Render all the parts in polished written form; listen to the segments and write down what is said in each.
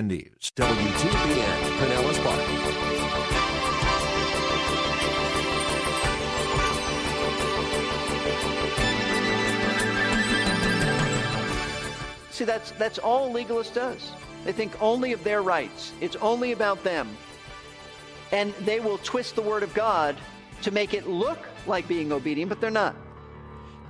News WTBN Pinellas Park. See, that's all legalist does. They think only of their rights. It's only about them, and they will twist the word of God to make it look like being obedient, but they're not.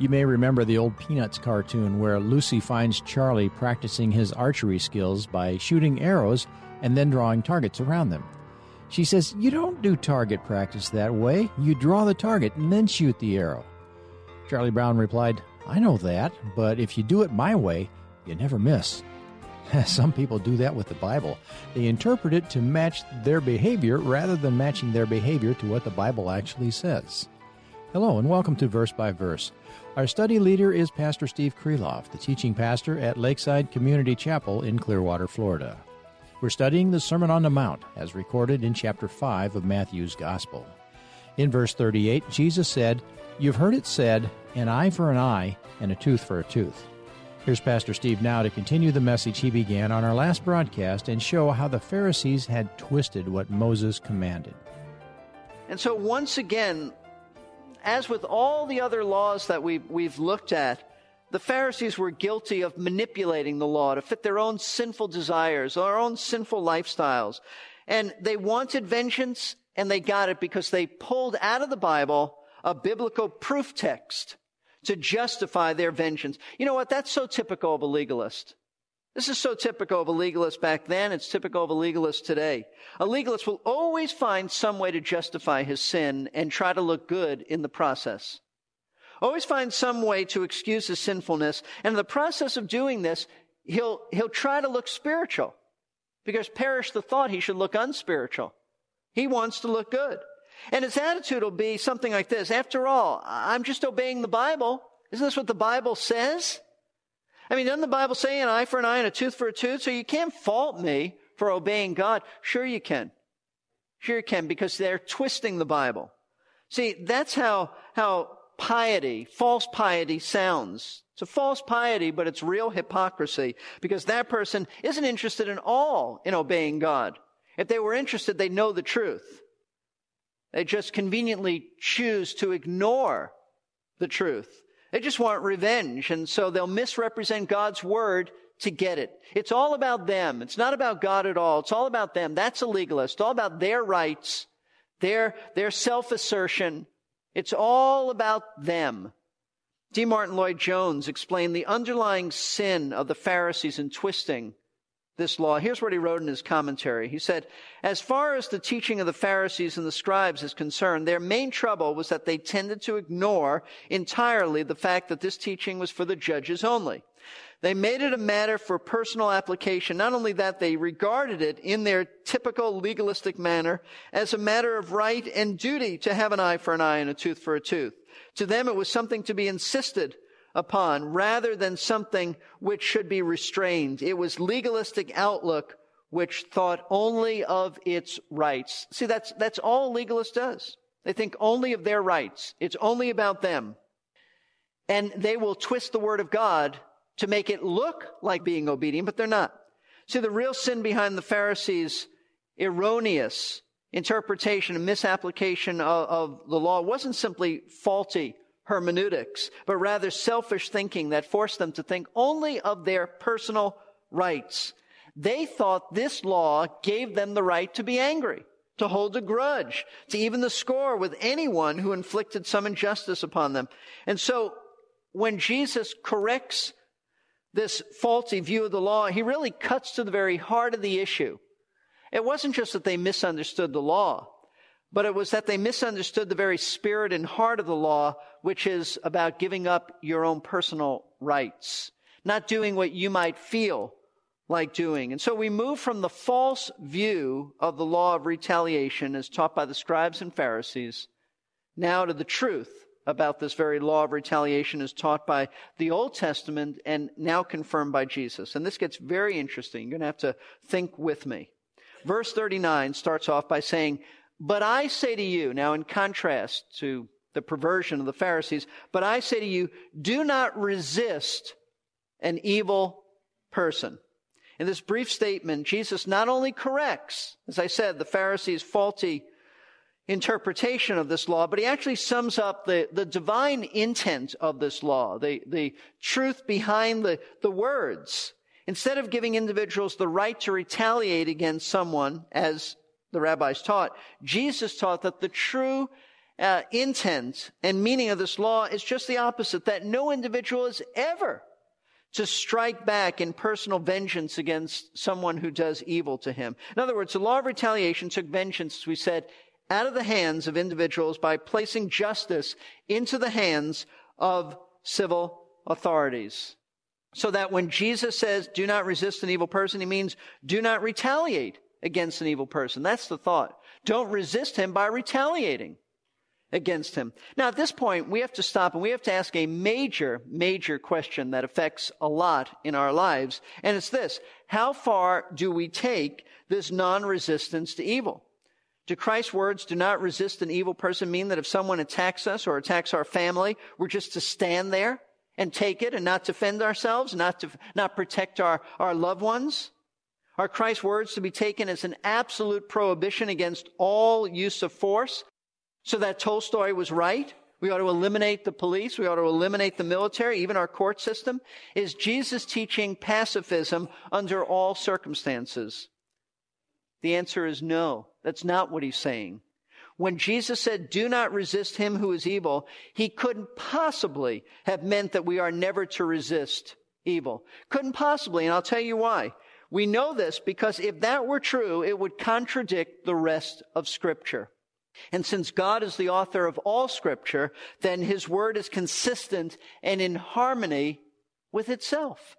You may remember the old Peanuts cartoon where Lucy finds Charlie practicing his archery skills by shooting arrows and then drawing targets around them. She says, "You don't do target practice that way. You draw the target and then shoot the arrow." Charlie Brown replied, "I know that, but if you do it my way, you never miss." Some people do that with the Bible. They interpret it to match their behavior rather than matching their behavior to what the Bible actually says. Hello and welcome to Verse by Verse. Our study leader is Pastor Steve Kreloff, the teaching pastor at Lakeside Community Chapel in Clearwater, Florida. We're studying the Sermon on the Mount, as recorded in chapter 5 of Matthew's Gospel. In verse 38, Jesus said, "You've heard it said, an eye for an eye and a tooth for a tooth." Here's Pastor Steve now to continue the message he began on our last broadcast and show how the Pharisees had twisted what Moses commanded. And so once again, as with all the other laws that we've looked at, the Pharisees were guilty of manipulating the law to fit their own sinful desires, their own sinful lifestyles. And they wanted vengeance, and they got it because they pulled out of the Bible a biblical proof text to justify their vengeance. You know what? That's so typical of a legalist. This is so typical of a legalist back then. It's typical of a legalist today. A legalist will always find some way to justify his sin and try to look good in the process. Always find some way to excuse his sinfulness. And in the process of doing this, he'll try to look spiritual, because perish the thought he should look unspiritual. He wants to look good. And his attitude will be something like this. After all, I'm just obeying the Bible. Isn't this what the Bible says? I mean, doesn't the Bible say an eye for an eye and a tooth for a tooth? So you can't fault me for obeying God. Sure you can. Sure you can, because they're twisting the Bible. See, that's how piety, false piety sounds. It's a false piety, but it's real hypocrisy, because that person isn't interested at all in obeying God. If they were interested, they'd know the truth. They just conveniently choose to ignore the truth. They just want revenge, and so they'll misrepresent God's word to get it. It's all about them. It's not about God at all. It's all about them. That's a legalist. It's all about their rights, their self-assertion. It's all about them. D. Martyn Lloyd-Jones explained the underlying sin of the Pharisees in twisting this law. Here's what he wrote in his commentary. He said, "As far as the teaching of the Pharisees and the scribes is concerned, their main trouble was that they tended to ignore entirely the fact that this teaching was for the judges only. They made it a matter for personal application. Not only that, they regarded it in their typical legalistic manner as a matter of right and duty to have an eye for an eye and a tooth for a tooth. To them, it was something to be insisted upon rather than something which should be restrained. It was legalistic outlook which thought only of its rights." See, that's all legalist does. They think only of their rights. It's only about them. And they will twist the word of God to make it look like being obedient, but they're not. See, the real sin behind the Pharisees' erroneous interpretation and misapplication of the law wasn't simply faulty hermeneutics, but rather selfish thinking that forced them to think only of their personal rights. They thought this law gave them the right to be angry, to hold a grudge, to even the score with anyone who inflicted some injustice upon them. And so when Jesus corrects this faulty view of the law, he really cuts to the very heart of the issue. It wasn't just that they misunderstood the law, but it was that they misunderstood the very spirit and heart of the law, which is about giving up your own personal rights, not doing what you might feel like doing. And so we move from the false view of the law of retaliation as taught by the scribes and Pharisees now to the truth about this very law of retaliation as taught by the Old Testament and now confirmed by Jesus. And this gets very interesting. You're going to have to think with me. Verse 39 starts off by saying, "But I say to you," now in contrast to the perversion of the Pharisees, "but I say to you, do not resist an evil person." In this brief statement, Jesus not only corrects, as I said, the Pharisees' faulty interpretation of this law, but he actually sums up the divine intent of this law, the truth behind the words. Instead of giving individuals the right to retaliate against someone, as the rabbis taught, Jesus taught that the true intent and meaning of this law is just the opposite, that no individual is ever to strike back in personal vengeance against someone who does evil to him. In other words, the law of retaliation took vengeance, as we said, out of the hands of individuals by placing justice into the hands of civil authorities. So that when Jesus says, do not resist an evil person, he means do not retaliate against an evil person. That's the thought. Don't resist him by retaliating against him. Now, at this point, we have to stop and we have to ask a major, major question that affects a lot in our lives. And it's this: how far do we take this non-resistance to evil? Do Christ's words, "Do not resist an evil person," mean that if someone attacks us or attacks our family, we're just to stand there and take it and not defend ourselves, not protect our loved ones? Are Christ's words to be taken as an absolute prohibition against all use of force? So that Tolstoy was right. We ought to eliminate the police. We ought to eliminate the military, even our court system. Is Jesus teaching pacifism under all circumstances? The answer is no. That's not what he's saying. When Jesus said, "Do not resist him who is evil," he couldn't possibly have meant that we are never to resist evil. Couldn't possibly, and I'll tell you why. We know this because if that were true, it would contradict the rest of Scripture. And since God is the author of all Scripture, then his word is consistent and in harmony with itself.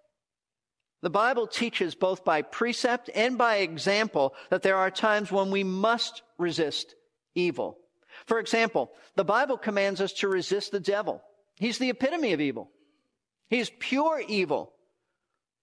The Bible teaches both by precept and by example that there are times when we must resist evil. For example, the Bible commands us to resist the devil. He's the epitome of evil. He's pure evil.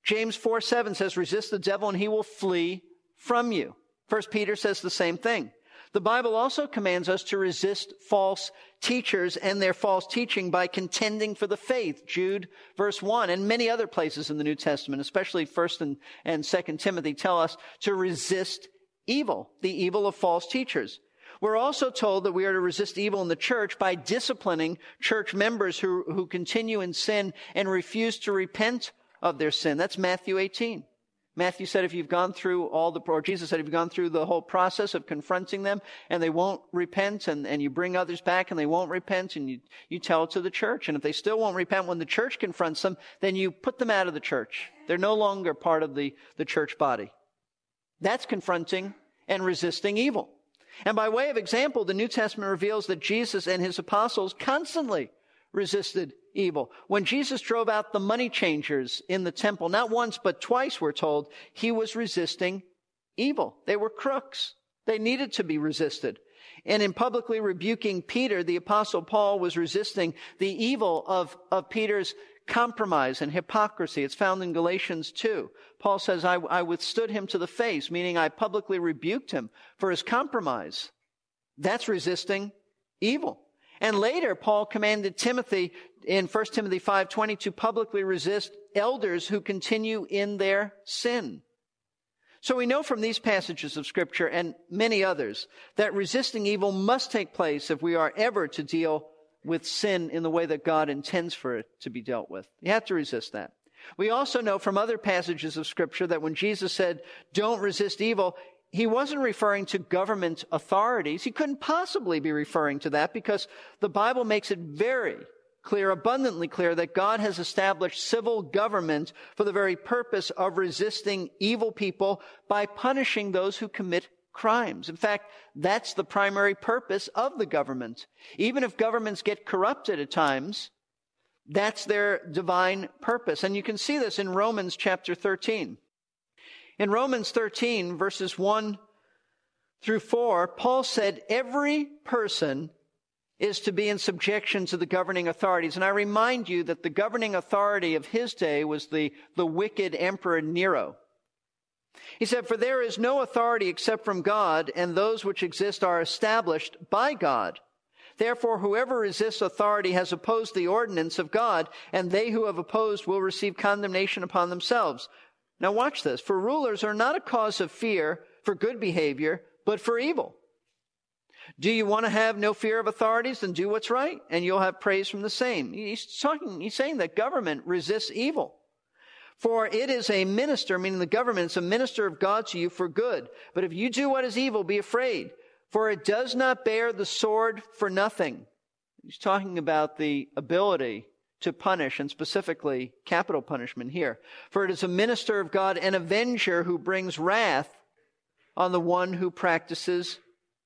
James 4:7 says, "Resist the devil and he will flee from you." 1 Peter says the same thing. The Bible also commands us to resist false teachers and their false teaching by contending for the faith, Jude verse 1, and many other places in the New Testament, especially 1st and 2nd Timothy, tell us to resist evil, the evil of false teachers. We're also told that we are to resist evil in the church by disciplining church members who continue in sin and refuse to repent of their sin. That's Matthew 18. Matthew said, Jesus said, if you've gone through the whole process of confronting them and they won't repent, and you bring others back and they won't repent, and you tell it to the church. And if they still won't repent when the church confronts them, then you put them out of the church. They're no longer part of the church body. That's confronting and resisting evil. And by way of example, the New Testament reveals that Jesus and his apostles constantly resisted evil. When Jesus drove out the money changers in the temple, not once but twice, we're told, he was resisting evil. They were crooks. They needed to be resisted. And in publicly rebuking Peter, the Apostle Paul was resisting the evil of Peter's compromise and hypocrisy. It's found in Galatians 2. Paul says, I withstood him to the face, meaning I publicly rebuked him for his compromise. That's resisting evil. And later, Paul commanded Timothy in 1 Timothy 5:20 to publicly resist elders who continue in their sin. So we know from these passages of Scripture and many others that resisting evil must take place if we are ever to deal with sin in the way that God intends for it to be dealt with. You have to resist that. We also know from other passages of Scripture that when Jesus said, "Don't resist evil," he wasn't referring to government authorities. He couldn't possibly be referring to that because the Bible makes it very clear, abundantly clear, that God has established civil government for the very purpose of resisting evil people by punishing those who commit crimes. In fact, that's the primary purpose of the government. Even if governments get corrupted at times, that's their divine purpose. And you can see this in Romans chapter 13. In Romans 13, verses 1 through 4, Paul said, every person is to be in subjection to the governing authorities. And I remind you that the governing authority of his day was the wicked Emperor Nero. He said, for there is no authority except from God, and those which exist are established by God. Therefore, whoever resists authority has opposed the ordinance of God, and they who have opposed will receive condemnation upon themselves. Now watch this. For rulers are not a cause of fear for good behavior, but for evil. Do you want to have no fear of authorities? Then do what's right, and you'll have praise from the same. He's saying that government resists evil. For it is a minister, meaning the government, it's a minister of God to you for good. But if you do what is evil, be afraid, for it does not bear the sword for nothing. He's talking about the ability to punish, and specifically capital punishment here. For it is a minister of God, an avenger who brings wrath on the one who practices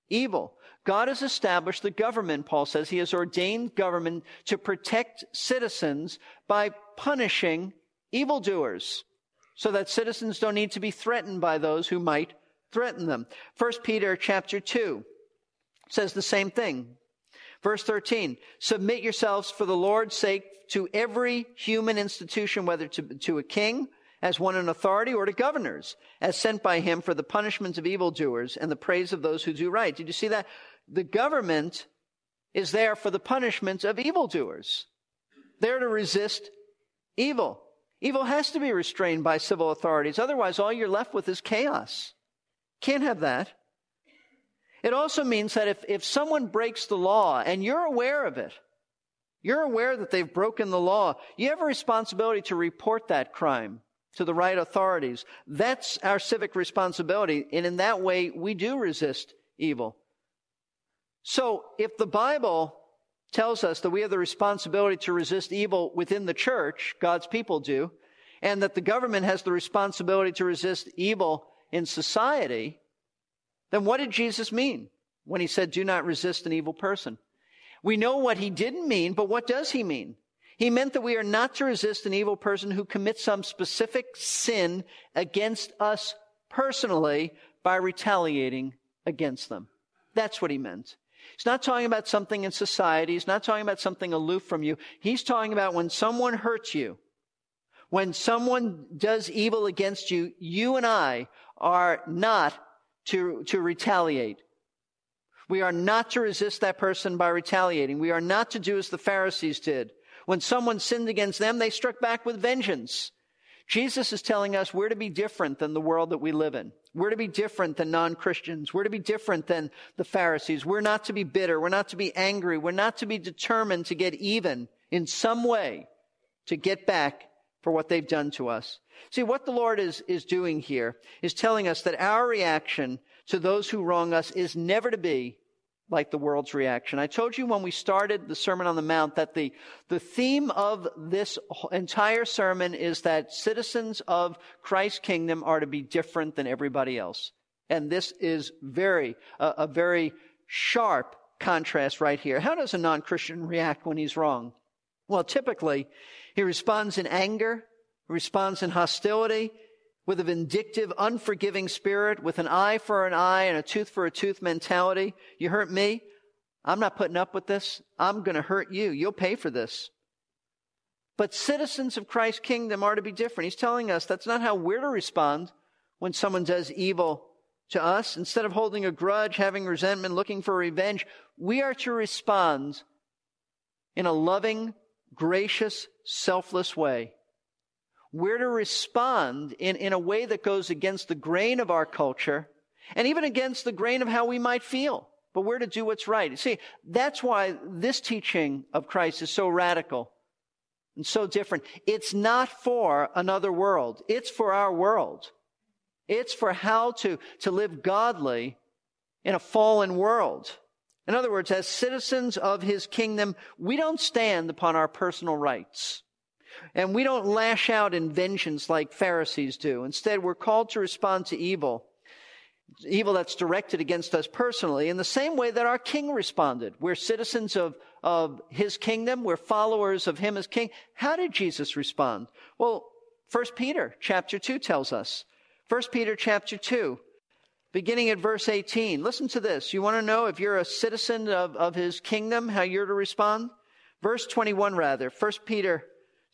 evil. God has established the government, Paul says. He has ordained government to protect citizens by punishing evildoers, so that citizens don't need to be threatened by those who might threaten them. 1 Peter chapter 2 says the same thing. Verse 13, submit yourselves for the Lord's sake to every human institution, whether to a king, as one in authority, or to governors, as sent by him for the punishment of evildoers and the praise of those who do right. Did you see that? The government is there for the punishment of evildoers. They're to resist evil. Evil has to be restrained by civil authorities. Otherwise, all you're left with is chaos. Can't have that. It also means that if someone breaks the law and you're aware of it, you're aware that they've broken the law, you have a responsibility to report that crime to the right authorities. That's our civic responsibility. And in that way, we do resist evil. So if the Bible tells us that we have the responsibility to resist evil within the church, God's people do, and that the government has the responsibility to resist evil in society, then what did Jesus mean when he said, do not resist an evil person? We know what he didn't mean, but what does he mean? He meant that we are not to resist an evil person who commits some specific sin against us personally by retaliating against them. That's what he meant. He's not talking about something in society. He's not talking about something aloof from you. He's talking about when someone hurts you, when someone does evil against you, you and I are not to retaliate. We are not to resist that person by retaliating. We are not to do as the Pharisees did. When someone sinned against them, they struck back with vengeance. Jesus is telling us we're to be different than the world that we live in. We're to be different than non-Christians. We're to be different than the Pharisees. We're not to be bitter. We're not to be angry. We're not to be determined to get even in some way to get back for what they've done to us. See, what the Lord is doing here is telling us that our reaction to those who wrong us is never to be like the world's reaction. I told you when we started the Sermon on the Mount that the theme of this entire sermon is that citizens of Christ's kingdom are to be different than everybody else. And this is a very sharp contrast right here. How does a non-Christian react when he's wrong? Well, typically, he responds in anger, responds in hostility, with a vindictive, unforgiving spirit, with an eye for an eye and a tooth for a tooth mentality. You hurt me. I'm not putting up with this. I'm going to hurt you. You'll pay for this. But citizens of Christ's kingdom are to be different. He's telling us that's not how we're to respond when someone does evil to us. Instead of holding a grudge, having resentment, looking for revenge, we are to respond in a loving, gracious, selfless way. We're to respond in a way that goes against the grain of our culture and even against the grain of how we might feel. But we're to do what's right. See, that's why this teaching of Christ is so radical and so different. It's not for another world. It's for our world. It's for how to live godly in a fallen world. In other words, as citizens of his kingdom, we don't stand upon our personal rights. And we don't lash out in vengeance like Pharisees do. Instead, we're called to respond to evil that's directed against us personally, in the same way that our king responded. We're citizens of his kingdom. We're followers of him as king. How did Jesus respond? Well, 1 Peter chapter 2 tells us, 1 Peter chapter 2, beginning at verse 18. Listen to this. You want to know if you're a citizen of his kingdom, how you're to respond? Verse 21, rather. 1 Peter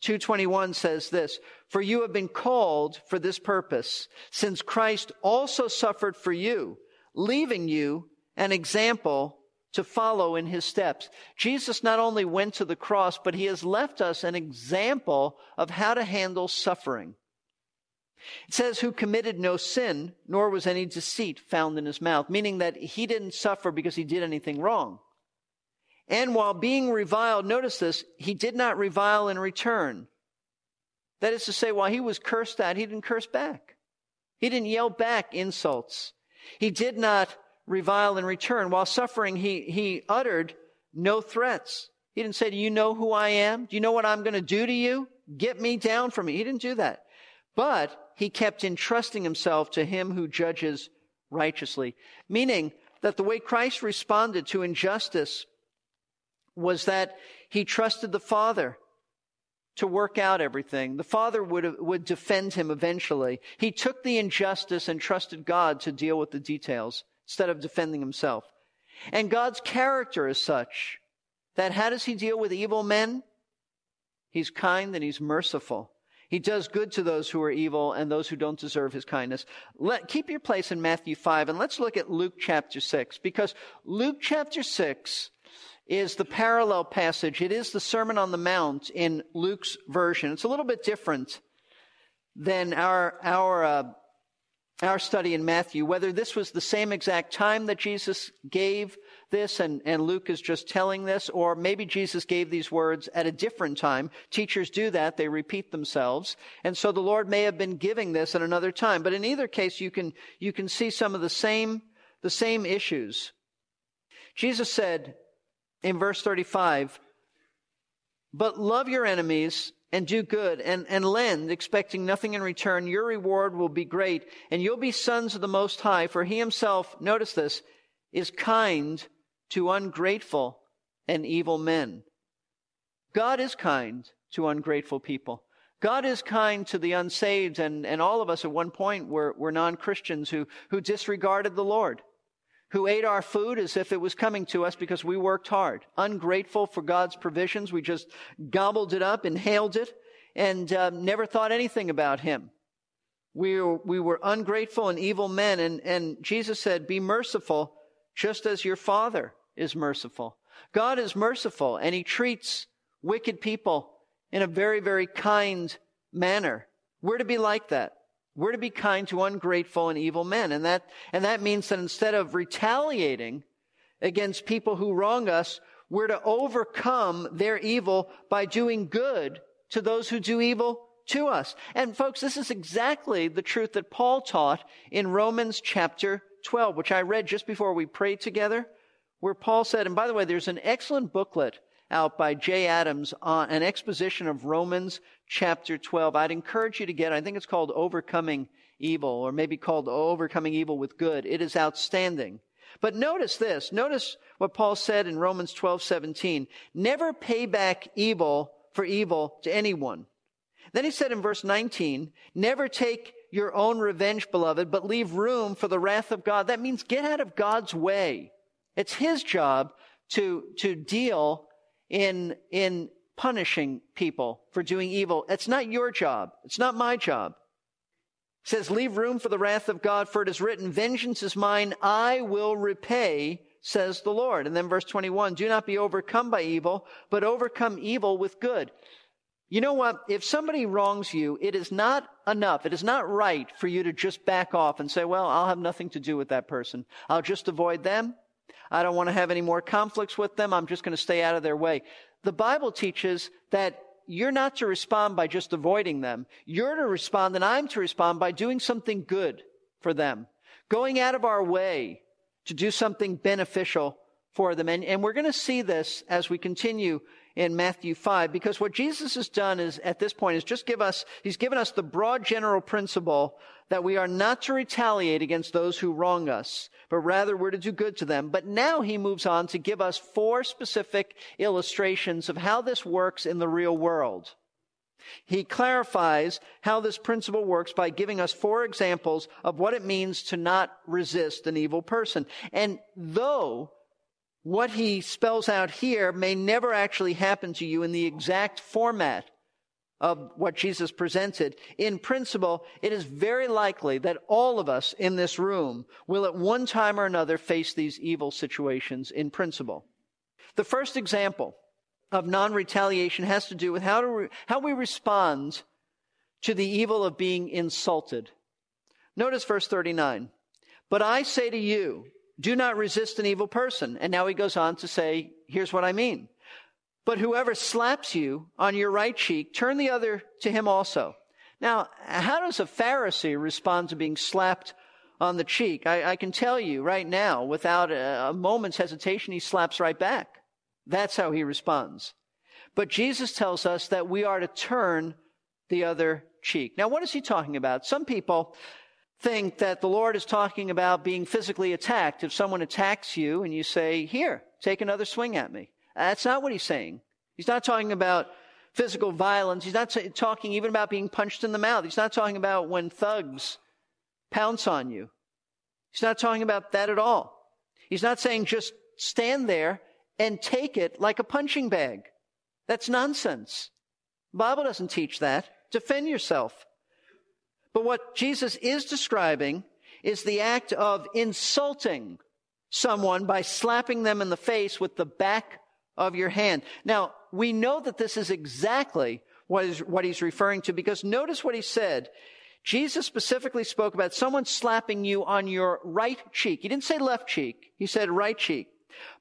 2:21 says this, "For you have been called for this purpose, since Christ also suffered for you, leaving you an example to follow in his steps." Jesus not only went to the cross, but he has left us an example of how to handle suffering. It says, "Who committed no sin, nor was any deceit found in his mouth," meaning that he didn't suffer because he did anything wrong. "And while being reviled," notice this, "he did not revile in return." That is to say, while he was cursed at, he didn't curse back. He didn't yell back insults. He did not revile in return. While suffering, he uttered no threats. He didn't say, "Do you know who I am? Do you know what I'm going to do to you? Get me down from me." He didn't do that. But he kept entrusting himself to him who judges righteously, meaning that the way Christ responded to injustice was that he trusted the Father to work out everything. The Father would defend him eventually. He took the injustice and trusted God to deal with the details instead of defending himself. And God's character is such that how does he deal with evil men? He's kind and he's merciful. He does good to those who are evil and those who don't deserve his kindness. Keep your place in Matthew 5, and let's look at Luke chapter 6, because Luke chapter 6 is the parallel passage. It is the Sermon on the Mount in Luke's version. It's a little bit different than our study in Matthew. Whether this was the same exact time that Jesus gave this and Luke is just telling this, or maybe Jesus gave these words at a different time. Teachers do that. They repeat themselves. And so the Lord may have been giving this at another time. But in either case, you can see some of the same issues. Jesus said in verse 35, "But love your enemies and do good and lend, expecting nothing in return. Your reward will be great, and you'll be sons of the Most High, for he himself," notice this, "is kind to ungrateful and evil men." God is kind to ungrateful people. God is kind to the unsaved, and all of us at one point were non-Christians who disregarded the Lord, who ate our food as if it was coming to us because we worked hard. Ungrateful for God's provisions, we just gobbled it up, inhaled it, and never thought anything about him. We were ungrateful and evil men, and Jesus said, "Be merciful just as your Father is merciful." God is merciful, and he treats wicked people in a very, very kind manner. We're to be like that. We're to be kind to ungrateful and evil men. And that means that instead of retaliating against people who wrong us, we're to overcome their evil by doing good to those who do evil to us. And folks, this is exactly the truth that Paul taught in Romans chapter 12, which I read just before we prayed together, where Paul said, and by the way, there's an excellent booklet out by J. Adams on an exposition of Romans chapter 12. I'd encourage you to get it. I think it's called Overcoming Evil, or maybe called Overcoming Evil with Good. It is outstanding. But notice this. Notice what Paul said in Romans 12:17. "Never pay back evil for evil to anyone." Then he said in verse 19, "Never take your own revenge, beloved, but leave room for the wrath of God." That means get out of God's way. It's his job to deal in punishing people for doing evil. It's not your job. It's not my job. It says, "Leave room for the wrath of God, for it is written, 'Vengeance is mine, I will repay, says the Lord.'" And then verse 21, "Do not be overcome by evil, but overcome evil with good." You know what? If somebody wrongs you, it is not enough. It is not right for you to just back off and say, "Well, I'll have nothing to do with that person. I'll just avoid them. I don't want to have any more conflicts with them. I'm just going to stay out of their way." The Bible teaches that you're not to respond by just avoiding them. You're to respond, and I'm to respond, by doing something good for them, going out of our way to do something beneficial for them. And we're going to see this as we continue in Matthew 5, because what Jesus has done is, at this point, is just he's given us the broad general principle that we are not to retaliate against those who wrong us, but rather we're to do good to them. But now he moves on to give us 4 specific illustrations of how this works in the real world. He clarifies how this principle works by giving us four examples of what it means to not resist an evil person. And though what he spells out here may never actually happen to you in the exact format of what Jesus presented, in principle, it is very likely that all of us in this room will at one time or another face these evil situations in principle. The first example of non-retaliation has to do with how we respond to the evil of being insulted. Notice verse 39. But I say to you, do not resist an evil person. And now he goes on to say, here's what I mean. But whoever slaps you on your right cheek, turn the other to him also. Now, how does a Pharisee respond to being slapped on the cheek? I can tell you right now, without a moment's hesitation, he slaps right back. That's how he responds. But Jesus tells us that we are to turn the other cheek. Now, what is he talking about? Some people think that the Lord is talking about being physically attacked. If someone attacks you and you say, here, take another swing at me. That's not what he's saying. He's not talking about physical violence. He's not talking even about being punched in the mouth. He's not talking about when thugs pounce on you. He's not talking about that at all. He's not saying just stand there and take it like a punching bag. That's nonsense. The Bible doesn't teach that. Defend yourself. But what Jesus is describing is the act of insulting someone by slapping them in the face with the back of your hand. Now, we know that this is exactly what he's referring to, because notice what he said. Jesus specifically spoke about someone slapping you on your right cheek. He didn't say left cheek. He said right cheek.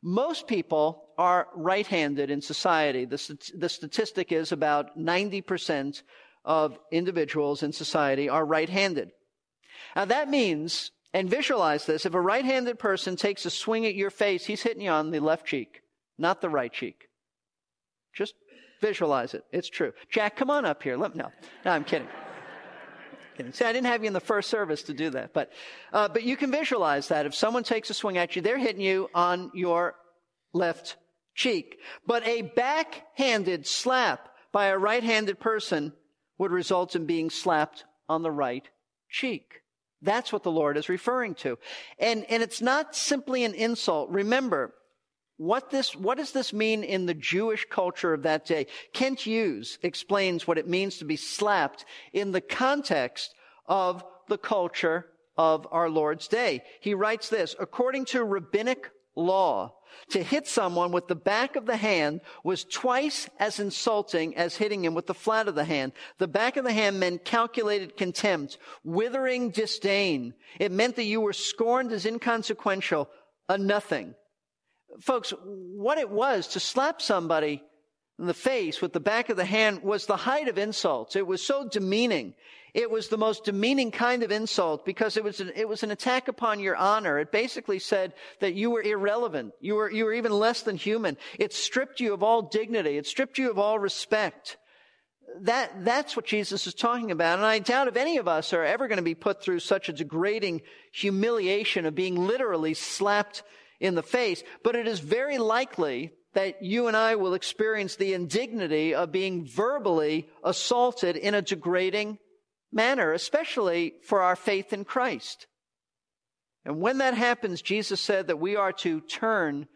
Most people are right-handed in society. The statistic is about 90% of individuals in society are right-handed. Now that means, and visualize this, if a right-handed person takes a swing at your face, he's hitting you on the left cheek, not the right cheek. Just visualize it. It's true. Jack, come on up here. No, I'm kidding. See, I didn't have you in the first service to do that, but you can visualize that. If someone takes a swing at you, they're hitting you on your left cheek. But a backhanded slap by a right-handed person would result in being slapped on the right cheek. That's what the Lord is referring to. And it's not simply an insult. Remember, what does this mean in the Jewish culture of that day? Kent Hughes explains what it means to be slapped in the context of the culture of our Lord's day. He writes this, according to rabbinic law, to hit someone with the back of the hand was twice as insulting as hitting him with the flat of the hand. The back of the hand meant calculated contempt, withering disdain. It meant that you were scorned as inconsequential, a nothing. Folks, what it was to slap somebody in the face with the back of the hand was the height of insults. It was so demeaning. It was the most demeaning kind of insult, because it was an attack upon your honor. It basically said that you were irrelevant. You were even less than human. It stripped you of all dignity. It stripped you of all respect. That's what Jesus is talking about. And I doubt if any of us are ever going to be put through such a degrading humiliation of being literally slapped in the face, but it is very likely that you and I will experience the indignity of being verbally assaulted in a degrading manner, especially for our faith in Christ. And when that happens, Jesus said that we are to turn